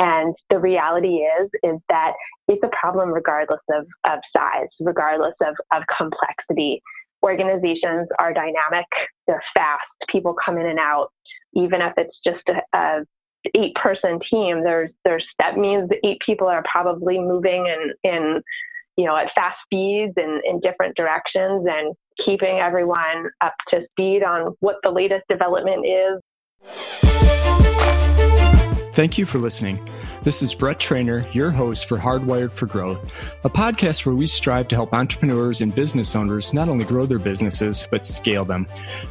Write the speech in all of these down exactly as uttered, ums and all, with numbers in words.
And the reality is, is that it's a problem regardless of, of size, regardless of, of complexity. Organizations are dynamic. They're fast. People come in and out. Even if it's just a, a eight person team, there's, there's, that means the eight people are probably moving in, in, you know, at fast speeds and in different directions, and keeping everyone up to speed on what the latest development is. Thank you for listening. This is Brett Trainer, your host for Hardwired for Growth, a podcast where we strive to help entrepreneurs and business owners not only grow their businesses, but scale them.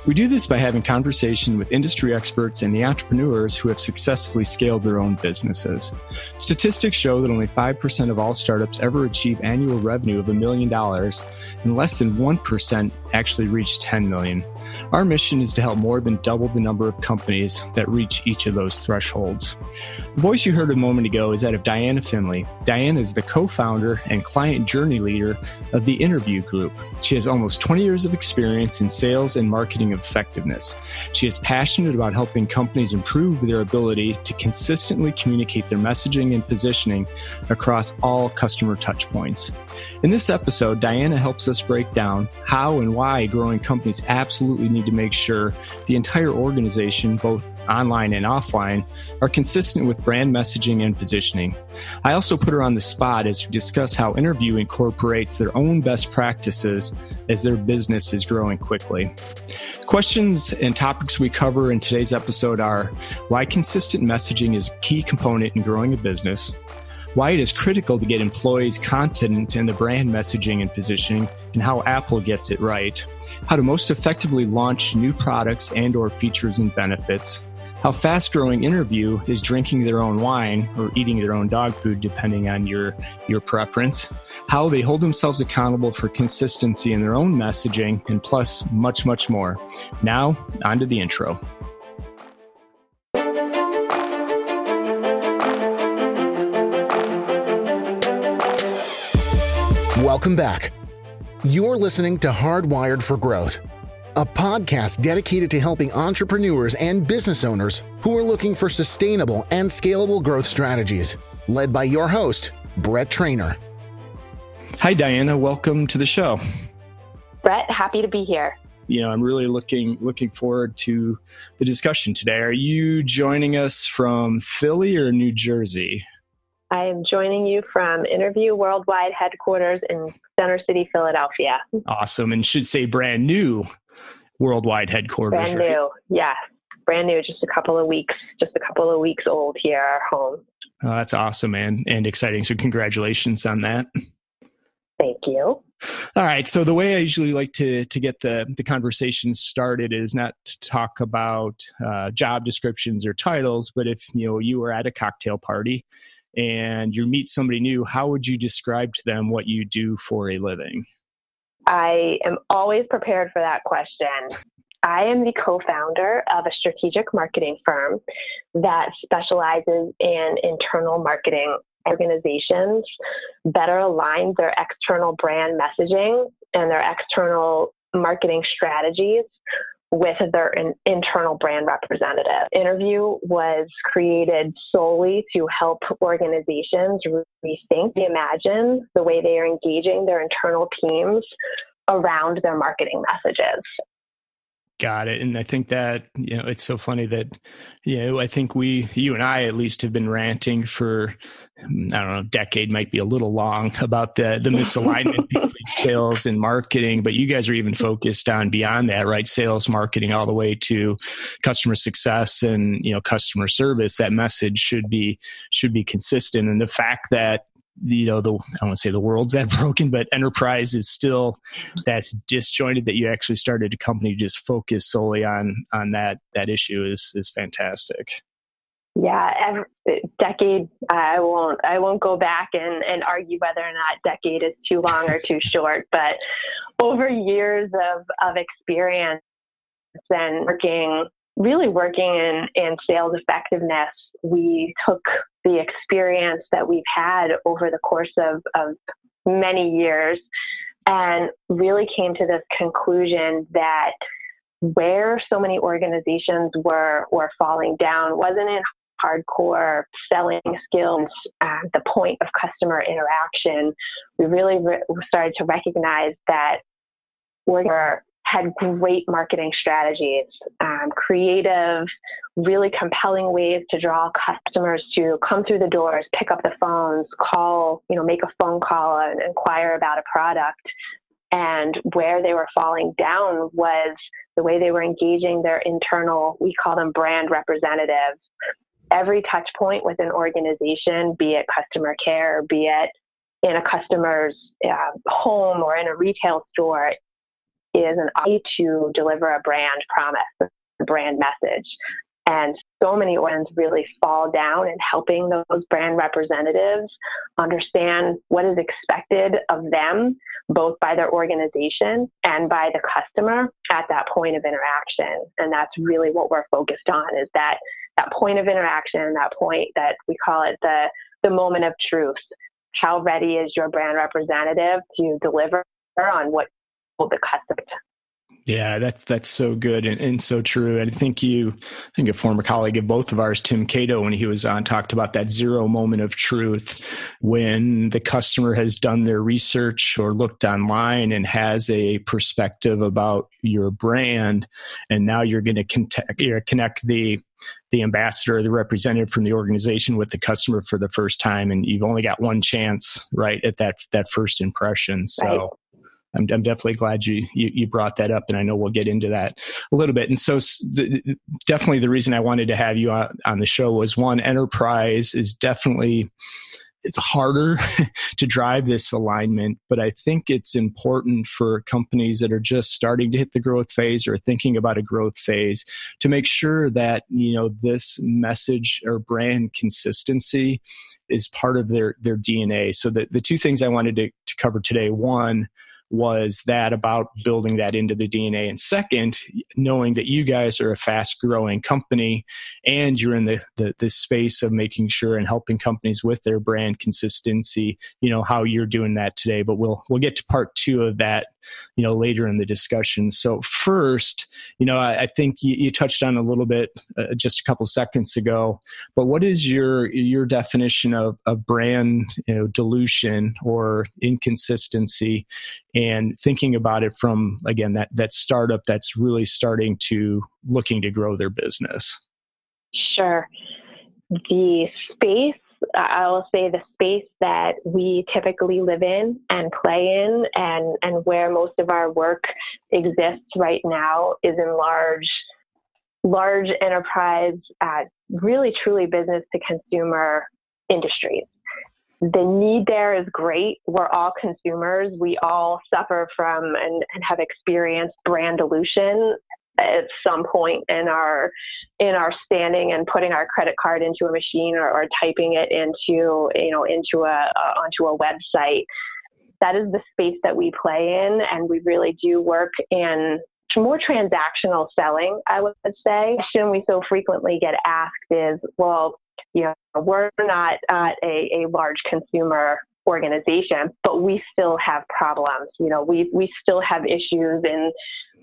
We do this by having conversation with industry experts and the entrepreneurs who have successfully scaled their own businesses. Statistics show that only five percent of all startups ever achieve annual revenue of a million dollars, and less than one percent actually reach ten million. Our mission is to help more than double the number of companies that reach each of those thresholds. The voice you heard a moment ago is that of Diana Finley. Diana is the co-founder and client journey leader of the Interview Group. She has almost twenty years of experience in sales and marketing effectiveness. She is passionate about helping companies improve their ability to consistently communicate their messaging and positioning across all customer touchpoints. In this episode, Diana helps us break down how and why growing companies absolutely need to make sure the entire organization, both online and offline, are consistent with brand messaging and positioning. I also put her on the spot as we discuss how Interview incorporates their own best practices as their business is growing quickly. Questions and topics we cover in today's episode are why consistent messaging is a key component in growing a business, why it is critical to get employees confident in the brand messaging and positioning, and how Apple gets it right, how to most effectively launch new products and or features and benefits, how fast-growing Interview is drinking their own wine or eating their own dog food, depending on your, your preference, how they hold themselves accountable for consistency in their own messaging, and plus much, much more. Now, on to the intro. Welcome back. You're listening to Hardwired for Growth, a podcast dedicated to helping entrepreneurs and business owners who are looking for sustainable and scalable growth strategies, led by your host, Brett Trainer. Hi, Diana. Welcome to the show. Brett, happy to be here. You know, I'm really looking looking forward to the discussion today. Are you joining us from Philly or New Jersey? I am joining you from Interview Worldwide Headquarters in Center City, Philadelphia. Awesome. And should say brand new worldwide headquarters. Brand right? new. Yes. Brand new. Just a couple of weeks, just a couple of weeks old here, our home. Oh, that's awesome, man, and exciting. So congratulations on that. Thank you. All right. So the way I usually like to to get the, the conversation started is not to talk about uh, job descriptions or titles, but if you know you were at a cocktail party and you meet somebody new, how would you describe to them what you do for a living? I am always prepared for that question. I am the co-founder of a strategic marketing firm that specializes in internal marketing. Organizations better align their external brand messaging and their external marketing strategies with their in- internal brand representative. Interview was created solely to help organizations rethink, reimagine the way they are engaging their internal teams around their marketing messages. Got it. And I think that, you know, it's so funny that, you know, I think we, you and I at least have been ranting for, I don't know, a decade might be a little long about the, the misalignment between sales and marketing, but you guys are even focused on beyond that, right? Sales, marketing, all the way to customer success and, you know, customer service. That message should be, should be consistent. And the fact that, you know, the, I don't want to say the world's that broken, but enterprise is still that's disjointed, that you actually started a company to just focus solely on, on that, that issue is, is fantastic. Yeah. Every decade, I won't, I won't go back and, and argue whether or not decade is too long or too short, but over years of, of experience and working, really working in, in sales effectiveness, we took the experience that we've had over the course of, of many years and really came to this conclusion that where so many organizations were, were falling down wasn't in hardcore selling skills, uh, the point of customer interaction, we really re- started to recognize that we had great marketing strategies, um, creative, really compelling ways to draw customers to come through the doors, pick up the phones, call, you know, make a phone call and inquire about a product. And where they were falling down was the way they were engaging their internal, we call them brand representatives. Every touch point with an organization, be it customer care, be it in a customer's uh, home or in a retail store, is an opportunity to deliver a brand promise, a brand message. And so many ones really fall down in helping those brand representatives understand what is expected of them, both by their organization and by the customer at that point of interaction. And that's really what we're focused on, is that, that point of interaction, that point that we call it the, the moment of truth. How ready is your brand representative to deliver on what the customer? Yeah, that's that's so good and, and so true. And I think you, I think a former colleague of both of ours, Tim Cahto, when he was on, talked about that zero moment of truth when the customer has done their research or looked online and has a perspective about your brand, and now you're going to connect, you're connect the the ambassador, the representative from the organization with the customer for the first time, and you've only got one chance, right, at that that first impression. So. Right. I'm, I'm definitely glad you, you you brought that up, and I know we'll get into that a little bit. And so the, definitely the reason I wanted to have you on, on the show was, one, enterprise is definitely, it's harder to drive this alignment, but I think it's important for companies that are just starting to hit the growth phase or thinking about a growth phase to make sure that, you know, this message or brand consistency is part of their, their D N A. So the, the two things I wanted to, to cover today, one, was that about building that into the D N A. And second, knowing that you guys are a fast-growing company and you're in the, the the space of making sure and helping companies with their brand consistency, you know, how you're doing that today. But we'll we'll get to part two of that, you know, later in the discussion. So first, you know, I, I think you, you touched on a little bit uh, just a couple seconds ago, but what is your your definition of, of brand, you know, dilution or inconsistency? And thinking about it from, again, that, that startup that's really starting to looking to grow their business. Sure. The space, I will say the space that we typically live in and play in and, and where most of our work exists right now is in large, large enterprise, uh, really truly business to consumer industries. The need there is great. We're all consumers. We all suffer from and, and have experienced brand dilution at some point in our in our standing and putting our credit card into a machine or, or typing it into you know into a uh, onto a website. That is the space that we play in, and we really do work in more transactional selling, I would say. The question we so frequently get asked is, well, you know, we're not uh, a, a large consumer organization, but we still have problems. You know, we we still have issues in,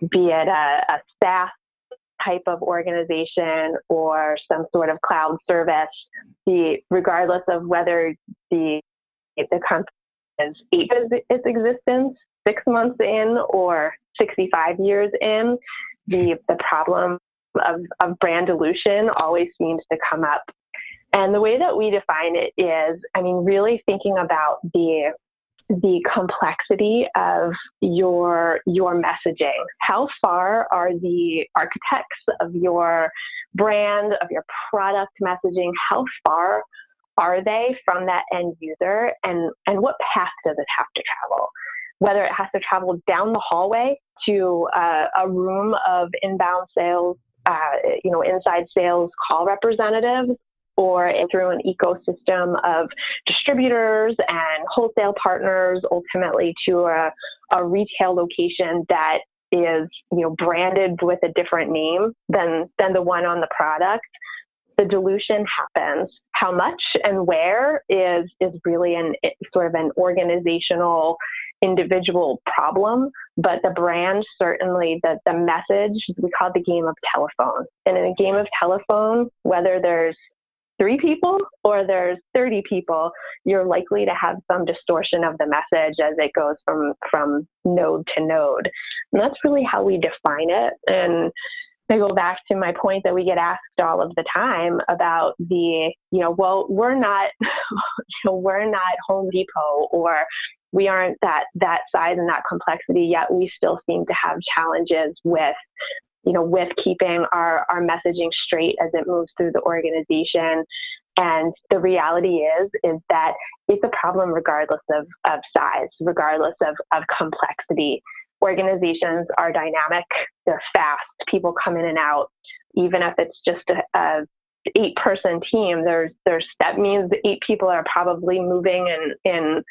be it a, a SaaS type of organization or some sort of cloud service. The regardless of whether the the company is eight years its existence, six months in, or sixty-five years in, the the problem of of brand dilution always seems to come up. And the way that we define it is, I mean, really thinking about the the complexity of your your messaging. How far are the architects of your brand, of your product messaging, how far are they from that end user? And, and what path does it have to travel? Whether it has to travel down the hallway to uh, a room of inbound sales, uh, you know, inside sales call representatives, or through an ecosystem of distributors and wholesale partners, ultimately to a, a retail location that is, you know, branded with a different name than, than the one on the product, the dilution happens. How much and where is is really an sort of an organizational, individual problem, but the brand certainly, the, the message, we call it the game of telephone. And in a game of telephone, whether there's three people or there's thirty people, you're likely to have some distortion of the message as it goes from, from node to node. And that's really how we define it. And I go back to my point that we get asked all of the time about the, you know, well, we're not, you know, we're not Home Depot, or we aren't that, that size and that complexity, yet we still seem to have challenges with, you know, with keeping our, our messaging straight as it moves through the organization. And the reality is, is that it's a problem regardless of, of size, regardless of, of complexity. Organizations are dynamic, they're fast, people come in and out. Even if it's just a, a eight person team, there's, there's, that means the eight people are probably moving in, in,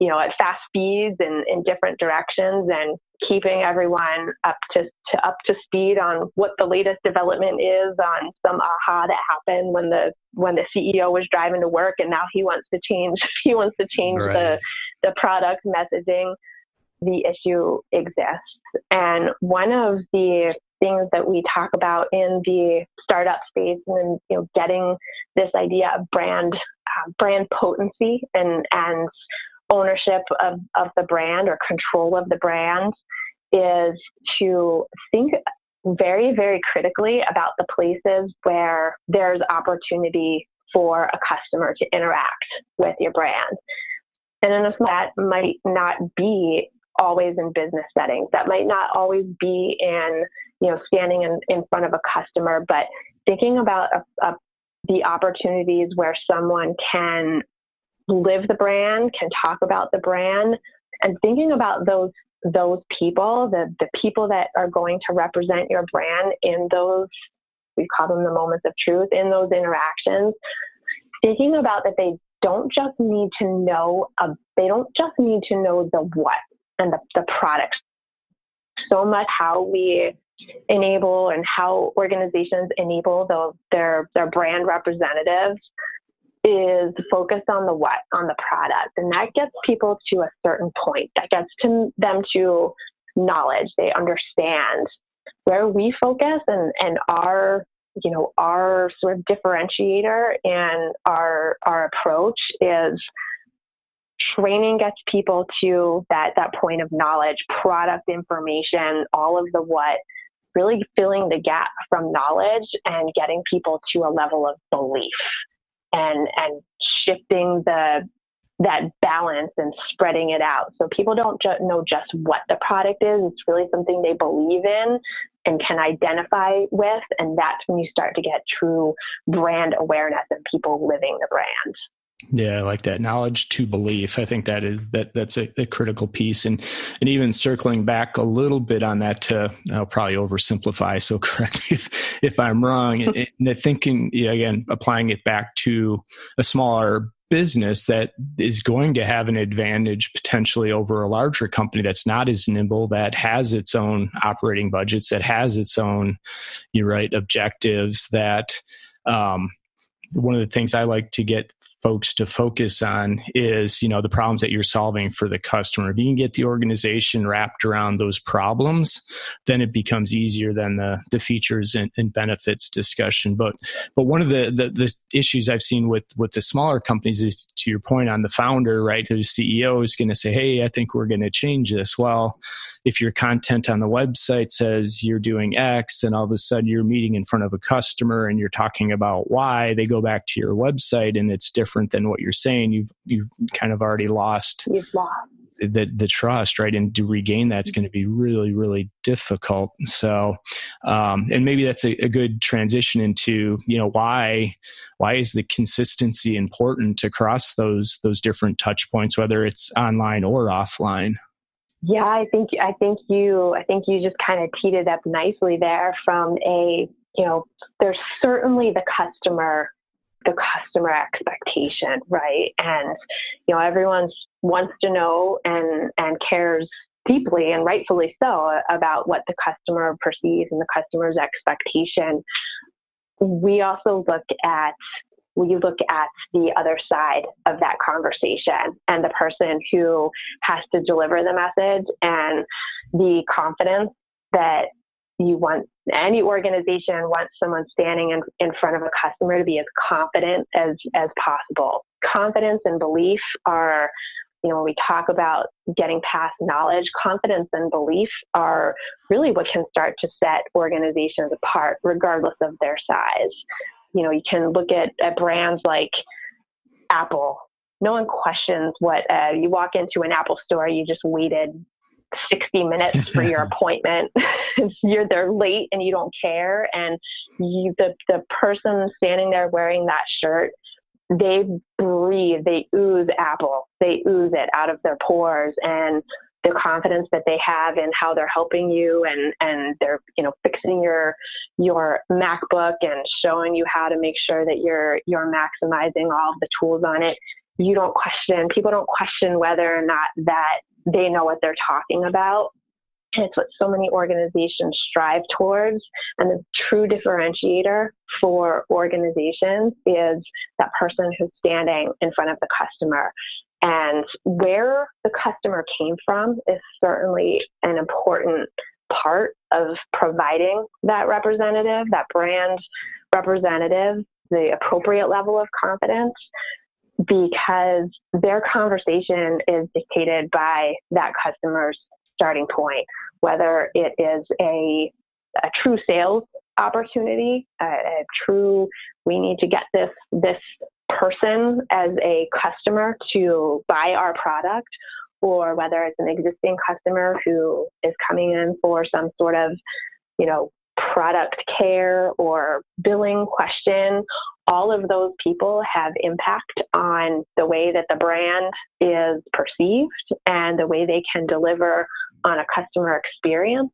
you know, at fast speeds and in different directions, and keeping everyone up to, to up to speed on what the latest development is on some aha that happened when the when the C E O was driving to work and now he wants to change he wants to change right. the the product messaging. The issue exists. And one of the things that we talk about in the startup space, and you know, getting this idea of brand uh, brand potency and and ownership of, of the brand or control of the brand, is to think very, very critically about the places where there's opportunity for a customer to interact with your brand. And then that might not be always in business settings. That might not always be in, you know, standing in, in front of a customer, but thinking about a, a, the opportunities where someone can live the brand, can talk about the brand, and thinking about those those people, the the people that are going to represent your brand in those, we call them the moments of truth, in those interactions, thinking about that they don't just need to know, a, they don't just need to know the what and the, the product. So much how we enable and how organizations enable those, their their brand representatives is focused on the what, on the product. And that gets people to a certain point. That gets to them to knowledge. They understand where we focus and, and our, you know, our sort of differentiator and our our approach is training gets people to that, that point of knowledge, product information, all of the what, really filling the gap from knowledge and getting people to a level of belief. And, and shifting the that balance and spreading it out. So people don't ju- know just what the product is. It's really something they believe in and can identify with. And that's when you start to get true brand awareness and people living the brand. Yeah, I like that. Knowledge to belief. I think that is that that's a, a critical piece. And and even circling back a little bit on that, to, I'll probably oversimplify, so correct me if, if I'm wrong. And, and thinking, you know, again, applying it back to a smaller business that is going to have an advantage potentially over a larger company that's not as nimble, that has its own operating budgets, that has its own, you're right, objectives. That um, one of the things I like to get folks to focus on is, you know, the problems that you're solving for the customer. If you can get the organization wrapped around those problems, then it becomes easier than the the features and, and benefits discussion. But but one of the, the the issues I've seen with with the smaller companies is, to your point on the founder, right, who's C E O is going to say, hey, I think we're going to change this. Well, if your content on the website says you're doing X and all of a sudden you're meeting in front of a customer and you're talking about Y, they go back to your website and it's different than what you're saying. You've you've kind of already lost, lost. the the trust, right? And to regain that's going to be really, really difficult. So, um, and maybe that's a, a good transition into, you know, why why is the consistency important across those those different touch points, whether it's online or offline? Yeah, I think I think you I think you just kind of teed it up nicely there. From a, you know, there's certainly the customer. The customer expectation, right? And, you know, everyone wants to know and, and cares deeply, and rightfully so, about what the customer perceives and the customer's expectation. We also look at, we look at the other side of that conversation and the person who has to deliver the message and the confidence that you want any organization wants someone standing in, in front of a customer to be as confident as, as possible. Confidence and belief are, you know, when we talk about getting past knowledge, confidence and belief are really what can start to set organizations apart, regardless of their size. You know, you can look at, at brands like Apple. No one questions what, uh, you walk into an Apple store, you just waited sixty minutes for your appointment. You're there late and you don't care. And you, the, the person standing there wearing that shirt, they breathe, they ooze Apple, they ooze it out of their pores, and the confidence that they have in how they're helping you, and, and they're, you know, fixing your, your MacBook and showing you how to make sure that you're, you're maximizing all of the tools on it. You don't question, people don't question whether or not that they know what they're talking about. And it's what so many organizations strive towards. And the true differentiator for organizations is that person who's standing in front of the customer. And where the customer came from is certainly an important part of providing that representative, that brand representative, the appropriate level of confidence, because their conversation is dictated by that customer's starting point, whether it is a, a true sales opportunity, a, a true, we need to get this, this person as a customer to buy our product, or whether it's an existing customer who is coming in for some sort of, you know, product care or billing question. All of those people have impact on the way that the brand is perceived and the way they can deliver on a customer experience,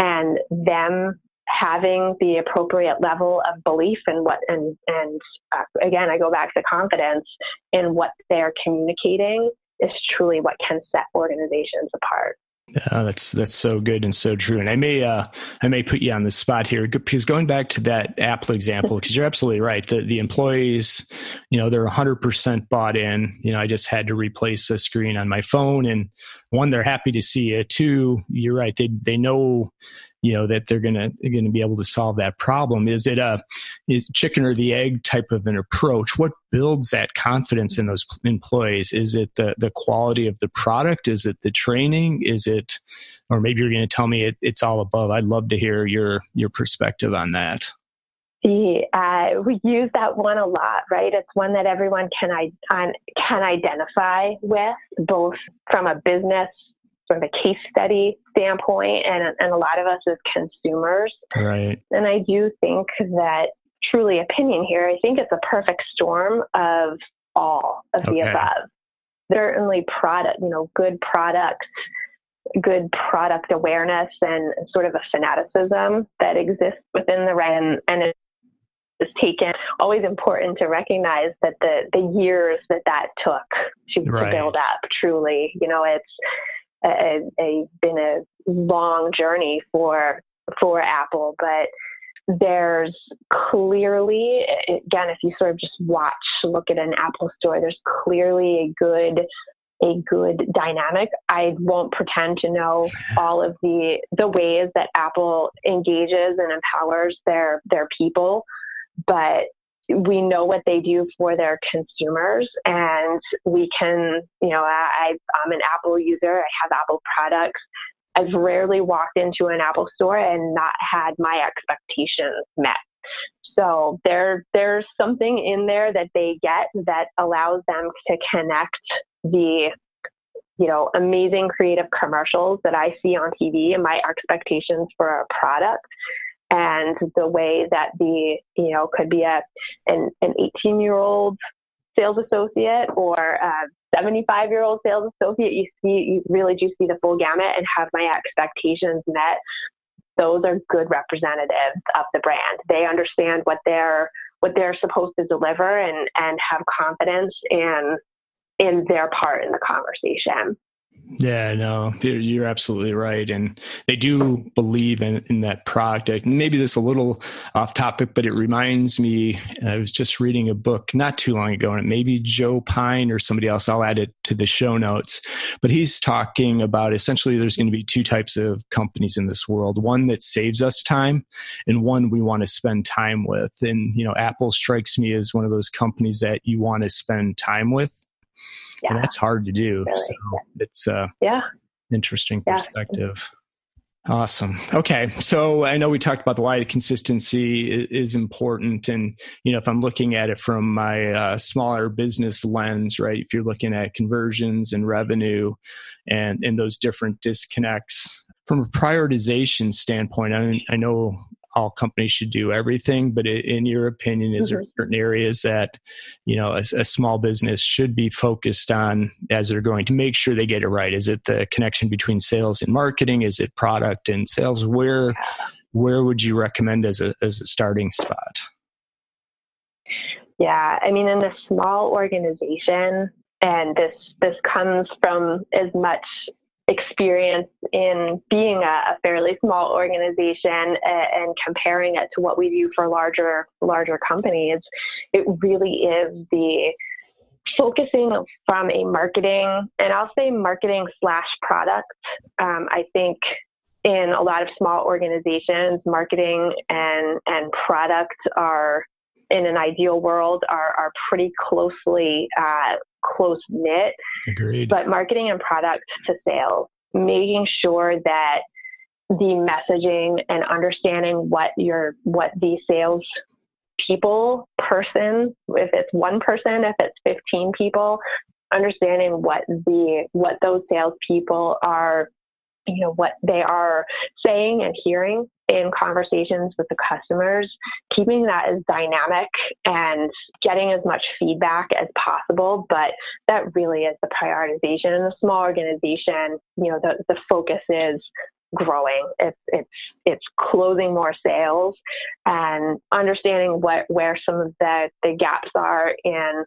and them having the appropriate level of belief in what, and, and uh, again, I go back to confidence in what they're communicating is truly what can set organizations apart. Yeah, that's that's so good and so true. And I may uh, I may put you on the spot here, because going back to that Apple example, because you're absolutely right. The the employees, you know, they're one hundred percent bought in. You know, I just had to replace the screen on my phone, and one, they're happy to see you. Two, you're right. They they know, you know, that they're gonna they're gonna be able to solve that problem. Is it a is chicken or the egg type of an approach? What builds that confidence in those employees? Is it the the quality of the product? Is it the training? Is it, or maybe you're going to tell me it, it's all above. I'd love to hear your your perspective on that. Uh, we use that one a lot, right? It's one that everyone can I can identify with, both from a business, sort of a case study standpoint, and, and a lot of us as consumers. Right. And I do think that truly opinion here, I think it's a perfect storm of all of okay. the above. Certainly product, you know, good products, good product awareness, and sort of a fanaticism that exists within the brand, and it is taken. Always important to recognize that the, the years that that took to, right. to build up truly, you know, it's, A, a been a long journey for for Apple, but there's clearly, again, if you sort of just watch, look at an Apple store, there's clearly a good a good dynamic. I won't pretend to know all of the the ways that Apple engages and empowers their their people, but we know what they do for their consumers, and we can, you know, I, I'm an Apple user. I have Apple products. I've rarely walked into an Apple store and not had my expectations met. So there, there's something in there that they get that allows them to connect the, you know, amazing creative commercials that I see on T V and my expectations for a product, and the way that the, you know, could be a an eighteen-year-old sales associate or a seventy-five-year-old sales associate, you see, you really do see the full gamut and have my expectations met. Those are good representatives of the brand. They understand what they're what they're supposed to deliver, and and have confidence in in their part in the conversation. Yeah, no, you're, you're absolutely right. And they do believe in, in that product. Maybe this is a little off topic, but it reminds me, I was just reading a book not too long ago, and maybe Joe Pine or somebody else, I'll add it to the show notes, but he's talking about essentially there's going to be two types of companies in this world, one that saves us time and one we want to spend time with. And, you know, Apple strikes me as one of those companies that you want to spend time with. Yeah. And that's hard to do. Really. So it's a yeah. interesting perspective. Yeah. Awesome. Okay. So I know we talked about why consistency is important. And, you know, if I'm looking at it from my uh, smaller business lens, right, if you're looking at conversions and revenue and, and those different disconnects from a prioritization standpoint, I, mean, I know all companies should do everything, but in your opinion, is mm-hmm. there certain areas that, you know, a, a small business should be focused on as they're going to make sure they get it right? Is it the connection between sales and marketing? Is it product and sales? Where, where would you recommend as a, as a starting spot? Yeah. I mean, in a small organization, and this, this comes from as much experience in being a, a fairly small organization and, and comparing it to what we do for larger, larger companies, it really is the focusing from a marketing, and I'll say marketing slash product. Um, I think in a lot of small organizations, marketing and, and product are, in an ideal world, are, are pretty closely uh, close knit. Agreed. But marketing and product to sales, making sure that the messaging and understanding what your what the sales people person, if it's one person, if it's fifteen people, understanding what the what those sales people are, you know, what they are saying and hearing in conversations with the customers, keeping that as dynamic and getting as much feedback as possible. But that really is the prioritization. In a small organization, you know, the, the focus is growing. It's, it's, it's closing more sales and understanding what, where some of the, the gaps are in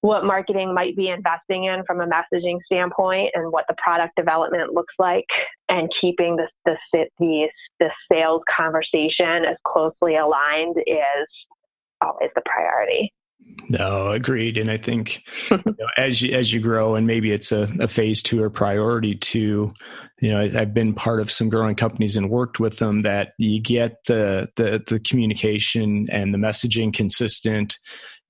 what marketing might be investing in from a messaging standpoint and what the product development looks like, and keeping the, the, the, the sales conversation as closely aligned is always the priority. No, agreed. And I think you know, as you, as you grow, and maybe it's a, a phase two or priority two, you know, I, I've been part of some growing companies and worked with them that you get the, the, the communication and the messaging consistent,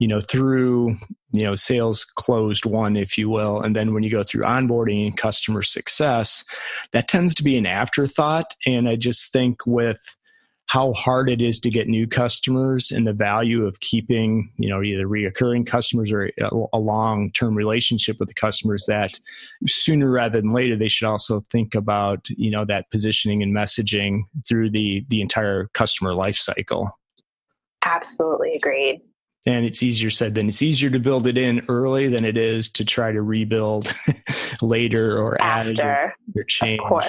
you know, through, you know, sales closed one, if you will. And then when you go through onboarding and customer success, that tends to be an afterthought. And I just think with how hard it is to get new customers and the value of keeping, you know, either reoccurring customers or a long-term relationship with the customers, that sooner rather than later, they should also think about, you know, that positioning and messaging through the, the entire customer life cycle. Absolutely agreed. And it's easier said than it's easier to build it in early than it is to try to rebuild later or after, add or, or change. Of course.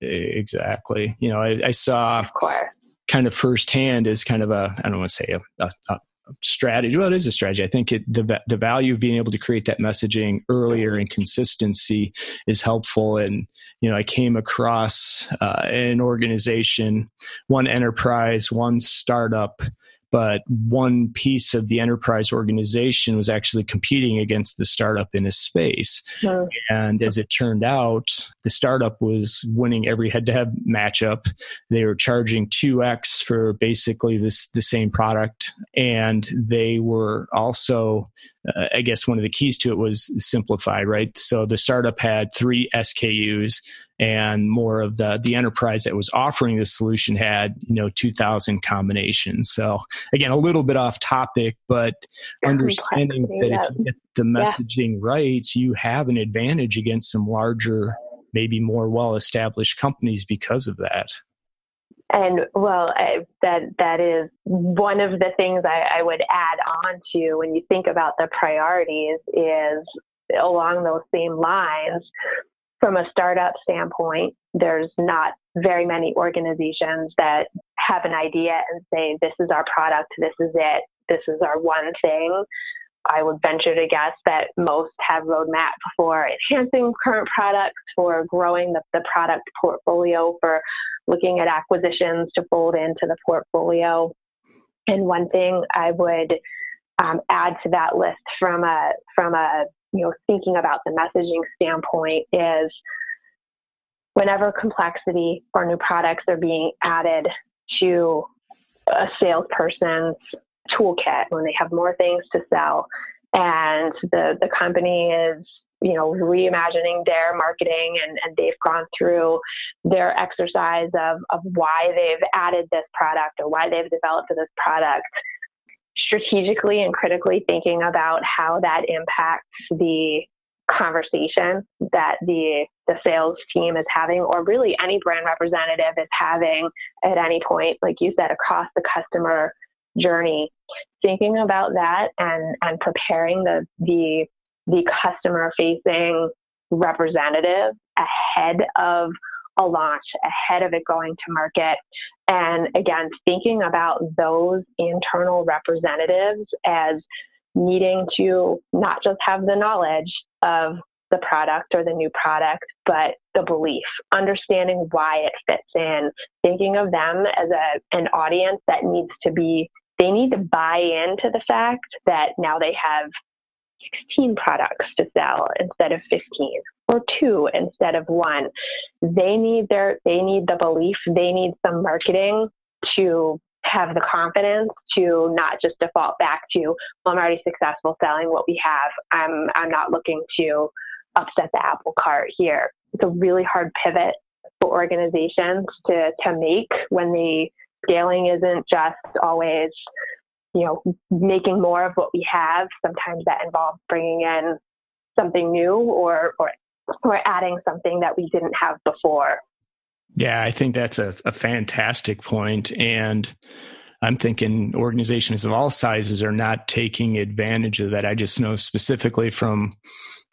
Exactly. You know, I, I saw of course. kind of firsthand as kind of a, I don't want to say a, a, a strategy. Well, it is a strategy. I think it, the the value of being able to create that messaging earlier and consistency is helpful. And, you know, I came across uh, an organization, one enterprise, one startup, but one piece of the enterprise organization was actually competing against the startup in a space. Wow. And as it turned out, the startup was winning every head-to-head matchup. They were charging two X for basically this the same product. And they were also, uh, I guess one of the keys to it was simplified, right? So the startup had three S K Us, and more of the, the enterprise that was offering this solution had, you know, two thousand combinations. So again, a little bit off topic, but understanding that if you get the messaging yeah. right, you have an advantage against some larger, maybe more well-established companies because of that. And well, I, that that is one of the things I, I would add on to when you think about the priorities is along those same lines. From a startup standpoint, there's not very many organizations that have an idea and say, this is our product, this is it, this is our one thing. I would venture to guess that most have roadmap for enhancing current products, for growing the, the product portfolio, for looking at acquisitions to fold into the portfolio. And one thing I would um, add to that list from a, from a, you know, thinking about the messaging standpoint is whenever complexity or new products are being added to a salesperson's toolkit, when they have more things to sell and the, the company is, you know, reimagining their marketing and, and they've gone through their exercise of, of why they've added this product or why they've developed this product, strategically and critically thinking about how that impacts the conversation that the the sales team is having, or really any brand representative is having at any point, like you said, across the customer journey, thinking about that and, and preparing the, the, the customer facing representative ahead of a launch, ahead of it going to market. And again, thinking about those internal representatives as needing to not just have the knowledge of the product or the new product, but the belief, understanding why it fits in, thinking of them as a, an audience that needs to be, they need to buy into the fact that now they have sixteen products to sell instead of fifteen, or two instead of one. They need their, they need the belief, they need some marketing to have the confidence to not just default back to, well, I'm already successful selling what we have. I'm I'm not looking to upset the apple cart here. It's a really hard pivot for organizations to, to make when the scaling isn't just always, you know, making more of what we have. Sometimes that involves bringing in something new or or, or adding something that we didn't have before. Yeah, I think that's a, a fantastic point. And I'm thinking organizations of all sizes are not taking advantage of that. I just know specifically from,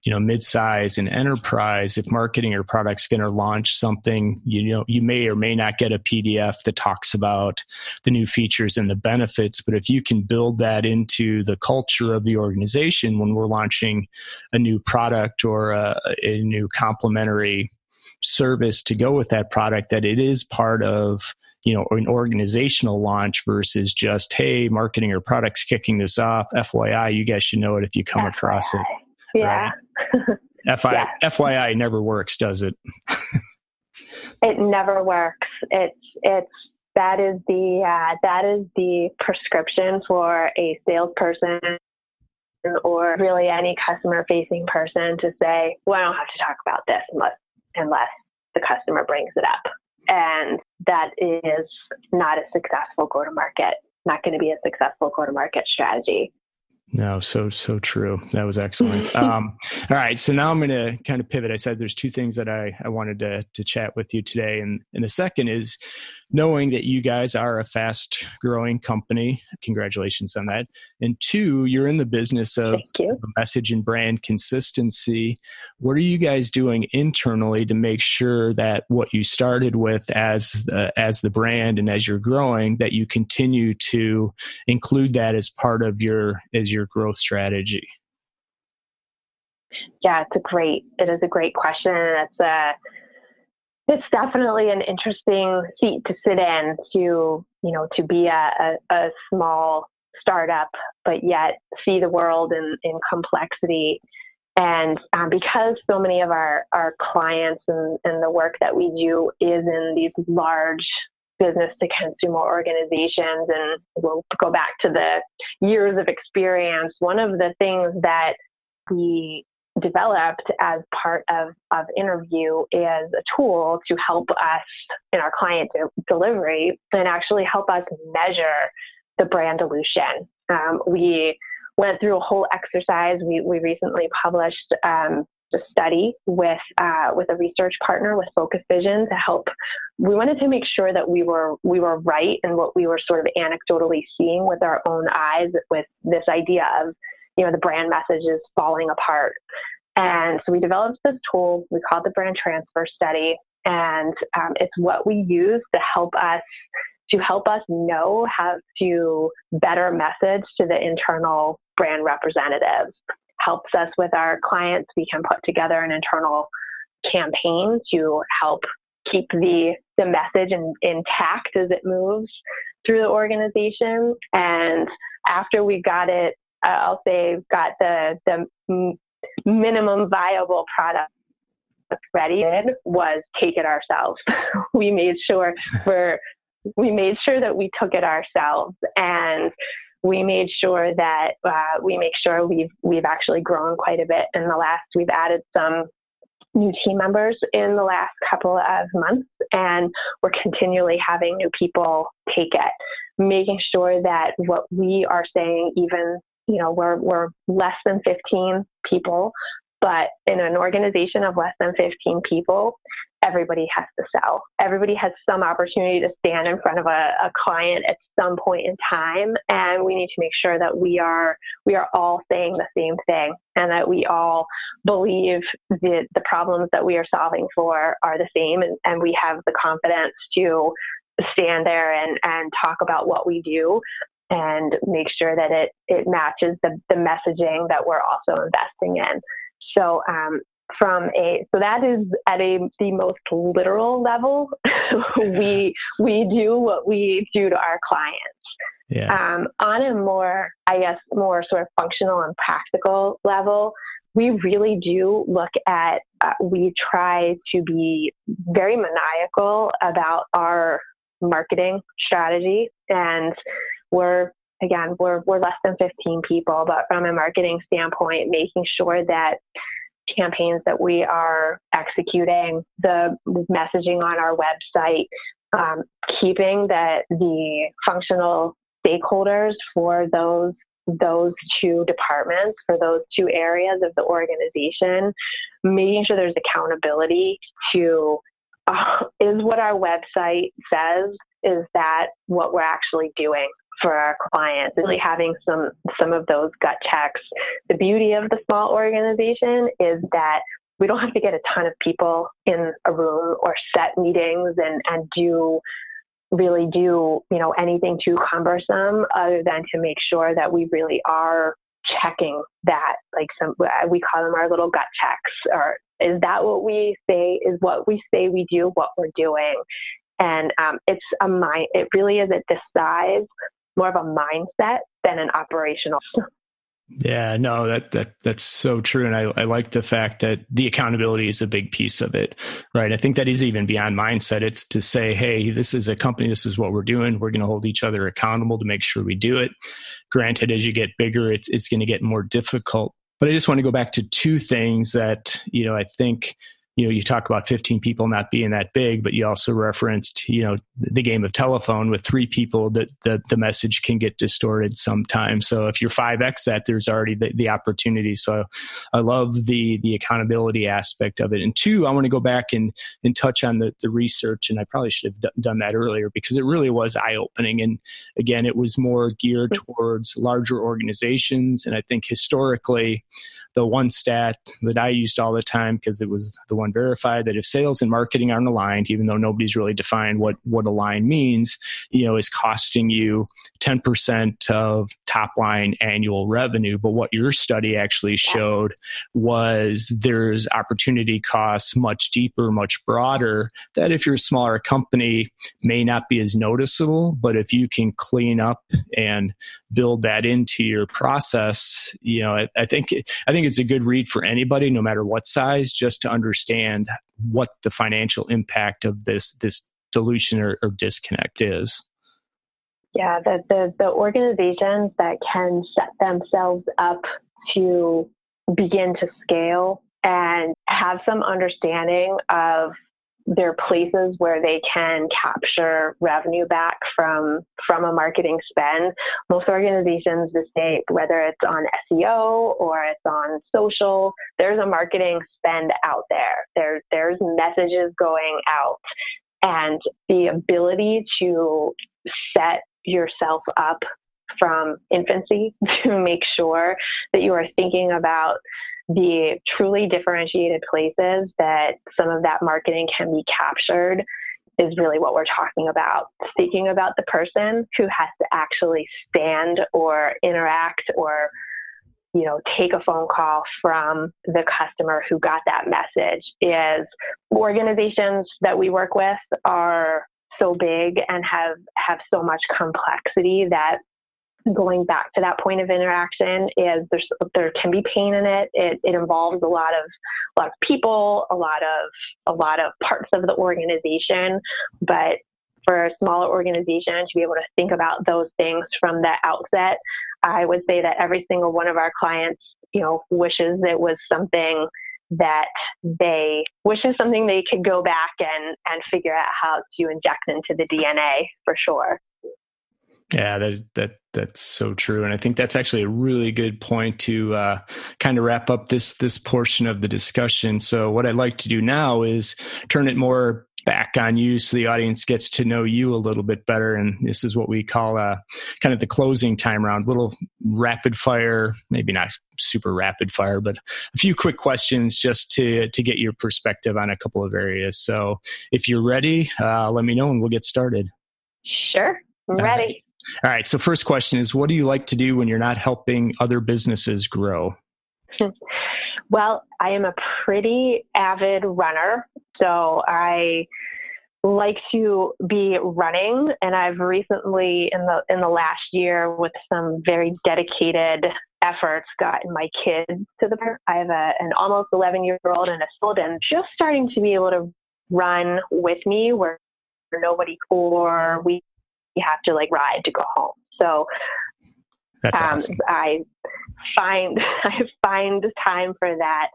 you know, midsize and enterprise, if marketing or product's going to launch something, you know, you may or may not get a P D F that talks about the new features and the benefits. But if you can build that into the culture of the organization when we're launching a new product or a, a new complementary service to go with that product, that it is part of, you know, an organizational launch versus just, hey, marketing or products kicking this off. F Y I, you guys should know it if you come F Y I. Across it. Yeah. Right? F Y I, yeah. F Y I never works, does it? It never works. It's it's that is the uh, that is the prescription for a salesperson or really any customer facing person to say, well, I don't have to talk about this unless unless the customer brings it up. And that is not a successful go-to-market, not going to be a successful go-to-market strategy. No, so, so true. That was excellent. um, all right. So now I'm going to kind of pivot. I said there's two things that I, I wanted to, to chat with you today. And, and the second is knowing that you guys are a fast growing company. Congratulations on that. And two, you're in the business of message and brand consistency. What are you guys doing internally to make sure that what you started with as the, as the brand and as you're growing, that you continue to include that as part of your, as your growth strategy? Yeah, it's a great, it is a great question. It's a, It's definitely an interesting seat to sit in, to, you know, to be a, a, a small startup, but yet see the world in, in complexity. And um, because so many of our, our clients and, and the work that we do is in these large business to consumer organizations, and we'll go back to the years of experience, one of the things that we developed as part of, of Innerview is a tool to help us in our client de- delivery and actually help us measure the brand dilution. Um, we went through a whole exercise. We, we recently published um, a study with uh, with a research partner with Focus Vision to help. We wanted to make sure that we were we were right in what we were sort of anecdotally seeing with our own eyes with this idea of, you know, the brand message is falling apart. And so we developed this tool, we call it the Brand Transfer Study. And um, it's what we use to help us to help us know how to better message to the internal brand representatives. Helps us with our clients. We can put together an internal campaign to help keep the, the message in, intact as it moves through the organization. And after we got it, I'll say got the, the minimum viable product ready, was take it ourselves. We made sure we're, we made sure that we took it ourselves, and we made sure that uh, we make sure we've we've actually grown quite a bit in the last. We've added some new team members in the last couple of months, and we're continually having new people take it, making sure that what we are saying, even you know, we're we're less than fifteen people, but in an organization of less than fifteen people, everybody has to sell. Everybody has some opportunity to stand in front of a, a client at some point in time, and we need to make sure that we are we are all saying the same thing, and that we all believe that the problems that we are solving for are the same, and, and we have the confidence to stand there and, and talk about what we do and make sure that it, it matches the, the messaging that we're also investing in. So um, from a so that is at a the most literal level, we we do what we do to our clients. Yeah. Um, on a more I guess more sort of functional and practical level, we really do look at uh, we try to be very maniacal about our marketing strategy, and we're again we're we're less than fifteen people, but from a marketing standpoint, making sure that campaigns that we are executing, the messaging on our website, um, keeping the the functional stakeholders for those those two departments, for those two areas of the organization, making sure there's accountability to uh, is what our website says, is that what we're actually doing for our clients, really having some some of those gut checks. The beauty of the small organization is that we don't have to get a ton of people in a room or set meetings and, and do really do, you know, anything too cumbersome other than to make sure that we really are checking that. Like some, we call them our little gut checks, or is that what we say, is what we say we do, what we're doing. And um, it's a mind, it really is at this size, more of a mindset than an operational. Yeah, no, that that that's so true. And I, I like the fact that the accountability is a big piece of it, right? I think that is even beyond mindset. It's to say, hey, this is a company, this is what we're doing. We're going to hold each other accountable to make sure we do it. Granted, as you get bigger, it's, it's going to get more difficult. But I just want to go back to two things that, you know, I think... You know, you talk about fifteen people not being that big, but you also referenced, you know, the game of telephone with three people, that the, the message can get distorted sometimes. So if you're five X that, there's already the, the opportunity. So I love the the accountability aspect of it. And two, I want to go back and, and touch on the, the research. And I probably should have d- done that earlier, because it really was eye-opening. And again, it was more geared towards larger organizations. And I think historically, the one stat that I used all the time, because it was the one verified, that if sales and marketing aren't aligned, even though nobody's really defined what what align means, you know, is costing you ten percent of top line annual revenue. But what your study actually showed was there's opportunity costs much deeper, much broader, that if you're a smaller company may not be as noticeable, but if you can clean up and build that into your process, you know, I, I think I think it's a good read for anybody, no matter what size, just to understand and what the financial impact of this this dilution or, or disconnect is. Yeah, the, the the organizations that can set themselves up to begin to scale and have some understanding of their places where they can capture revenue back from from a marketing spend. Most organizations this day, whether it's on S E O or it's on social, there's a marketing spend out there. There there's messages going out, and the ability to set yourself up from infancy to make sure that you are thinking about the truly differentiated places that some of that marketing can be captured is really what we're talking about. Speaking about the person who has to actually stand or interact or, you know, take a phone call from the customer who got that message. Is organizations that we work with are so big and have, have so much complexity that going back to that point of interaction is there's, there can be pain in it. It, it involves a lot of, a lot of people, a lot of, a lot of parts of the organization, but for a smaller organization to be able to think about those things from the outset, I would say that every single one of our clients, you know, wishes it was something that they wishes something they could go back and, and figure out how to inject into the D N A for sure. Yeah, that, that that's so true. And I think that's actually a really good point to uh, kind of wrap up this this portion of the discussion. So what I'd like to do now is turn it more back on you so the audience gets to know you a little bit better. And this is what we call uh, kind of the closing time round, little rapid fire, maybe not super rapid fire, but a few quick questions just to, to get your perspective on a couple of areas. So if you're ready, uh, let me know and we'll get started. Sure. I'm ready. All right. All right. So first question is, what do you like to do when you're not helping other businesses grow? Well, I am a pretty avid runner. So I like to be running, and I've recently in the in the last year with some very dedicated efforts gotten my kids to the park. I have a, an almost eleven year old and a son, and just starting to be able to run with me where nobody or we have to like ride to go home. So That's um, awesome. I find I find time for that.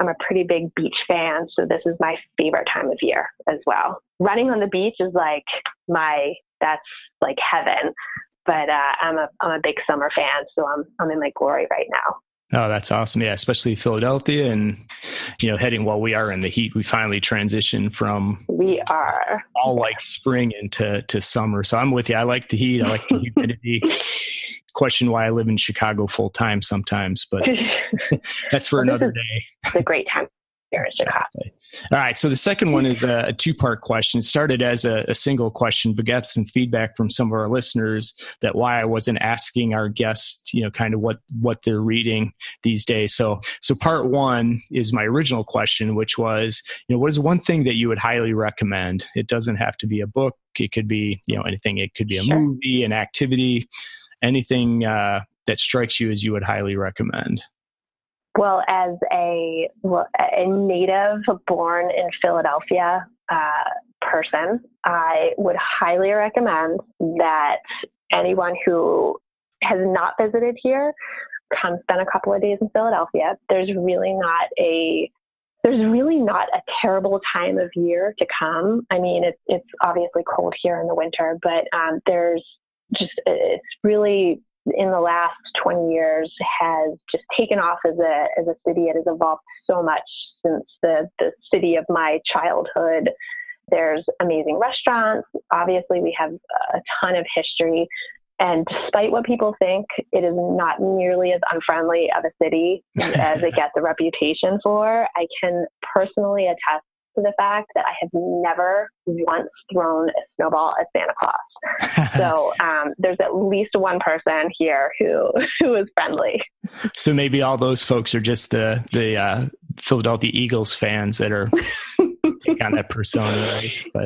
I'm a pretty big beach fan, so this is my favorite time of year as well. Running on the beach is like my, that's like heaven. But uh, I'm a I'm a big summer fan, so I'm I'm in my glory right now. Oh, that's awesome. Yeah, especially Philadelphia and, you know, heading while we are in the heat, we finally transition from we are all like spring into to summer. So I'm with you. I like the heat. I like the humidity. Question why I live in Chicago full time sometimes, but that's for well, another is, day. It's a great time here in Chicago. All right. So the second one is a, a two-part question. It started as a, a single question, but got some feedback from some of our listeners that why I wasn't asking our guests, you know, kind of what, what they're reading these days. So, so part one is my original question, which was, you know, what is one thing that you would highly recommend? It doesn't have to be a book. It could be, you know, anything. It could be a sure. movie, an activity, anything uh, that strikes you as you would highly recommend. Well, as a, well, a native born in Philadelphia uh, person, I would highly recommend that anyone who has not visited here come spend a couple of days in Philadelphia. There's really not a there's really not a terrible time of year to come. I mean, it's it's obviously cold here in the winter, but um, there's just it's really. in the last twenty years has just taken off as a as a city. It has evolved so much since the, the city of my childhood. There's amazing restaurants. Obviously, we have a ton of history. And despite what people think, it is not nearly as unfriendly of a city as it gets a reputation for. I can personally attest to the fact that I have never once thrown a snowball at Santa Claus. So um, there's at least one person here who who is friendly. So maybe all those folks are just the the uh, Philadelphia Eagles fans that are take on that persona, right? But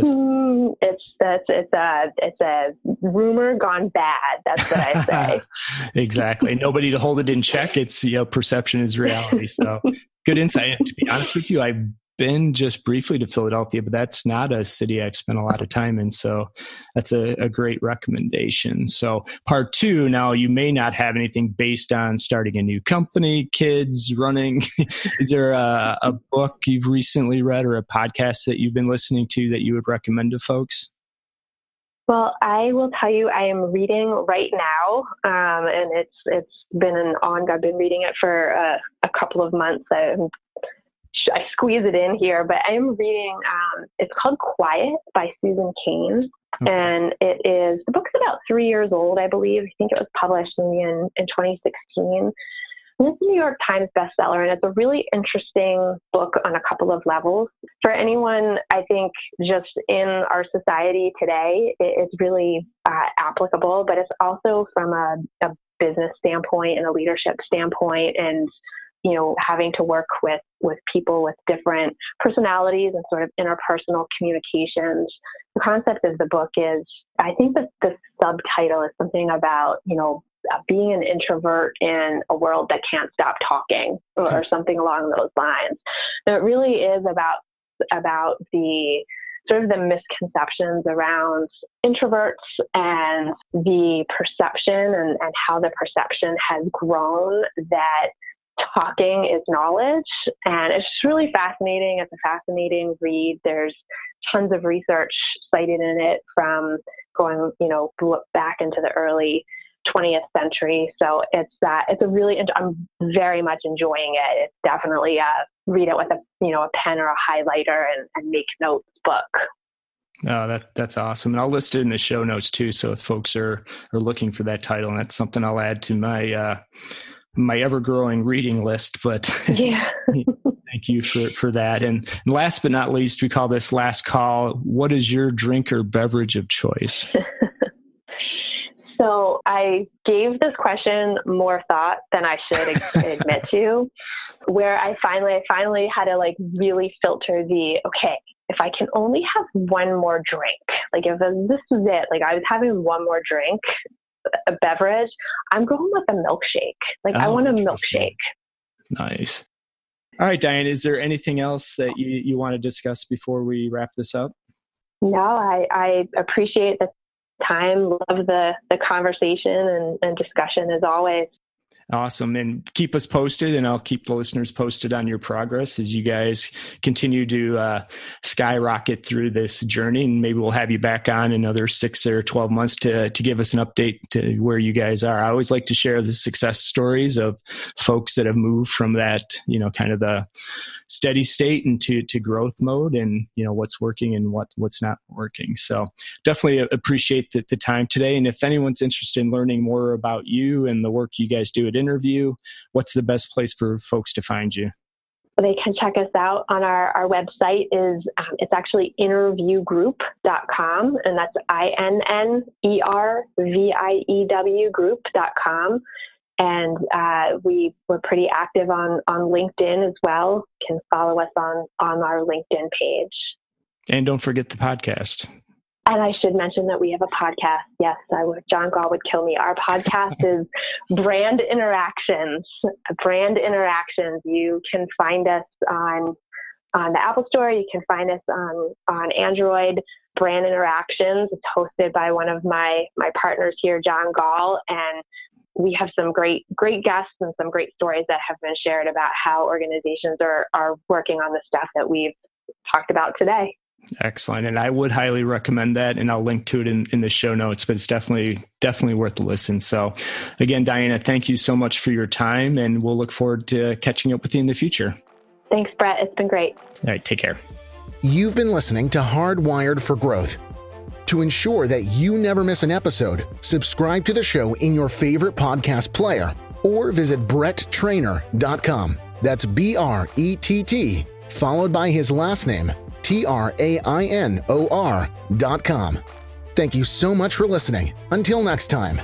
it's that's it's a it's a rumor gone bad. That's what I say. Exactly. Nobody to hold it in check. It's you know perception is reality. So good insight. To be honest with you, I. been just briefly to Philadelphia, but that's not a city I've spent a lot of time in. So that's a, a great recommendation. So part two, now you may not have anything based on starting a new company, kids, running. Is there a, a book you've recently read or a podcast that you've been listening to that you would recommend to folks? Well, I will tell you, I am reading right now, um, and it's it's been an ongoing. I've been reading it for uh, a couple of months. I'm I squeeze it in here, but I'm reading, um, it's called Quiet by Susan Cain. Okay. And it is, the book's about three years old, I believe. I think it was published in, in twenty sixteen. And it's a New York Times bestseller, and it's a really interesting book on a couple of levels. For anyone, I think, just in our society today, it's really uh, applicable, but it's also from a, a business standpoint and a leadership standpoint, and you know, having to work with, with people with different personalities and sort of interpersonal communications. The concept of the book is, I think that the subtitle is something about, you know, being an introvert in a world that can't stop talking, or, or something along those lines. And it really is about, about the sort of the misconceptions around introverts and the perception and, and how the perception has grown that talking is knowledge. And it's just really fascinating. It's a fascinating read. There's tons of research cited in it from going, you know, back into the early twentieth century. So it's uh, it's a really, I'm very much enjoying it. It's definitely a read it with a, you know, a pen or a highlighter and, and make notes book. Oh, that that's awesome. And I'll list it in the show notes too. So if folks are, are looking for that title, and that's something I'll add to my, uh, my ever-growing reading list, but yeah. Thank you for, for that. And last but not least, we call this last call. What is your drink or beverage of choice? So I gave this question more thought than I should admit to, where I finally, I finally had to like really filter the, okay, if I can only have one more drink, like if this is it, like I was having one more drink, a beverage, I'm going with a milkshake. Like oh, I want a milkshake. Nice. All right, Diane, is there anything else that you, you want to discuss before we wrap this up? No, I, I appreciate the time, love the, the conversation and, and discussion as always. Awesome. And keep us posted, and I'll keep the listeners posted on your progress as you guys continue to uh, skyrocket through this journey. And maybe we'll have you back on another six or twelve months to, to give us an update to where you guys are. I always like to share the success stories of folks that have moved from that, you know, kind of the steady state into to growth mode, and, you know, what's working and what, what's not working. So definitely appreciate the, the time today. And if anyone's interested in learning more about you and the work you guys do at Interview, what's the best place for folks to find you? They can check us out on our, our website. Is um, it's actually interview group dot com, and that's I N N E R V I E W group dot com. And uh, we were pretty active on, on LinkedIn as well. You can follow us on, on our LinkedIn page. And don't forget the podcast. And I should mention that we have a podcast. Yes, I would. John Gall would kill me. Our podcast is Brand Interactions. Brand Interactions. You can find us on on the Apple Store. You can find us on on Android. Brand Interactions. It's hosted by one of my my partners here, John Gall, and we have some great great guests and some great stories that have been shared about how organizations are are working on the stuff that we've talked about today. Excellent. And I would highly recommend that. And I'll link to it in, in the show notes, but it's definitely, definitely worth a listen. So again, Diana, thank you so much for your time, and we'll look forward to catching up with you in the future. Thanks, Brett. It's been great. All right. Take care. You've been listening to Hardwired for Growth. To ensure that you never miss an episode, subscribe to the show in your favorite podcast player or visit brett trainer dot com. That's B R E T T followed by his last name, T R A I N O R dot com. Thank you so much for listening. Until next time.